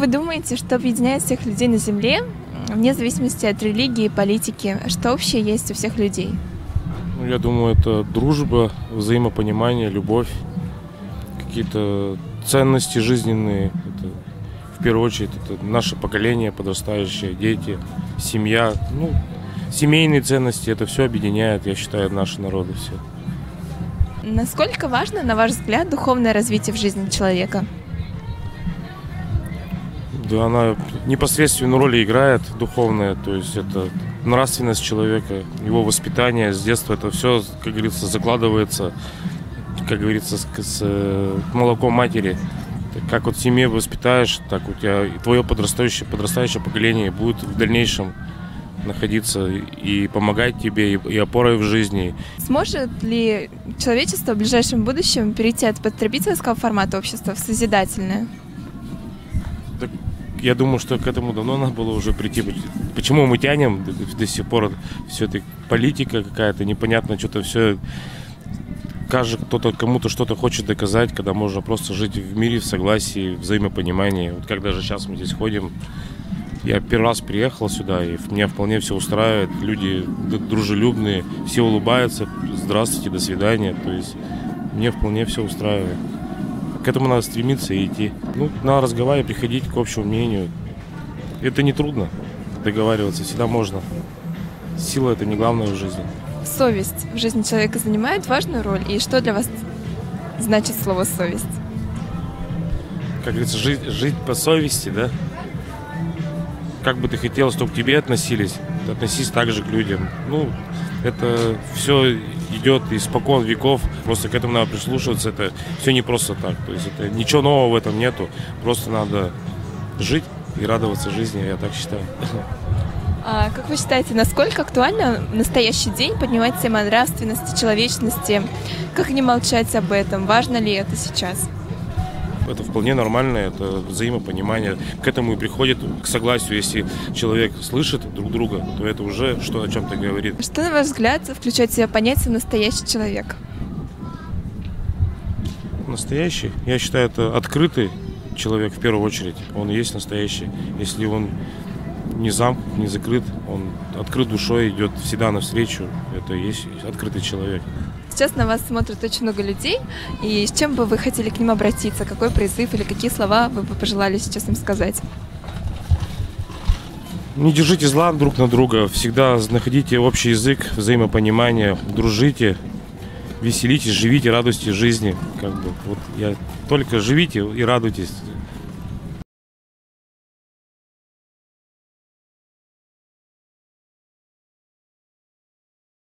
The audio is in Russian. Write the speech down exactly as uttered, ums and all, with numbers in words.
вы думаете, что объединяет всех людей на Земле, вне зависимости от религии и политики? Что общее есть у всех людей? Ну, я думаю, это дружба, взаимопонимание, любовь, какие-то ценности жизненные. Это, в первую очередь, это наше поколение, подрастающие, дети, семья. Ну, семейные ценности, это все объединяет, я считаю, наши народы все. Насколько важно, на ваш взгляд, духовное развитие в жизни человека? Да, она непосредственную роль играет, духовная, то есть это нравственность человека, его воспитание с детства, это все, как говорится, закладывается, как говорится, с, с молоком матери. Как вот в семье воспитаешь, так у тебя и твое подрастающее, подрастающее поколение будет в дальнейшем находиться и помогать тебе, и опорой в жизни. Сможет ли человечество в ближайшем будущем перейти от потребительского формата общества в созидательное? Так, я думаю, что к этому давно надо было уже прийти. Почему мы тянем до, до сих пор? Все это политика какая-то, непонятно, что-то все... Каждый кто-то кому-то что-то хочет доказать, когда можно просто жить в мире, в согласии, в взаимопонимании. Вот как даже сейчас мы здесь ходим. Я первый раз приехал сюда, и меня вполне все устраивает. Люди дружелюбные, все улыбаются. Здравствуйте, до свидания. То есть мне вполне все устраивает. К этому надо стремиться и идти. Ну, надо разговаривать, приходить к общему мнению. Это не трудно. Договариваться всегда можно. Сила – это не главное в жизни. Совесть в жизни человека занимает важную роль. И что для вас значит слово «совесть»? Как говорится, жить, жить по совести, да? Как бы ты хотел, чтобы к тебе относились, относись также к людям. Ну, это все идет испокон веков, просто к этому надо прислушиваться, это все не просто так. То есть это, ничего нового в этом нету, просто надо жить и радоваться жизни, я так считаю. А как вы считаете, насколько актуально в настоящий день поднимать тему нравственности, человечности? Как не молчать об этом? Важно ли это сейчас? Это вполне нормально, это взаимопонимание. К этому и приходит, к согласию. Если человек слышит друг друга, то это уже что о чем-то говорит. Что, на ваш взгляд, включает в себя понятие «настоящий человек»? Настоящий? Я считаю, это открытый человек в первую очередь. Он есть настоящий. Если он не замкнут, не закрыт, он открыт душой, идет всегда навстречу. Это и есть открытый человек. Сейчас на вас смотрят очень много людей, и с чем бы вы хотели к ним обратиться? Какой призыв или какие слова вы бы пожелали сейчас им сказать? Не держите зла друг на друга, всегда находите общий язык, взаимопонимание, дружите, веселитесь, живите радостью жизни. Как бы, вот я, только живите и радуйтесь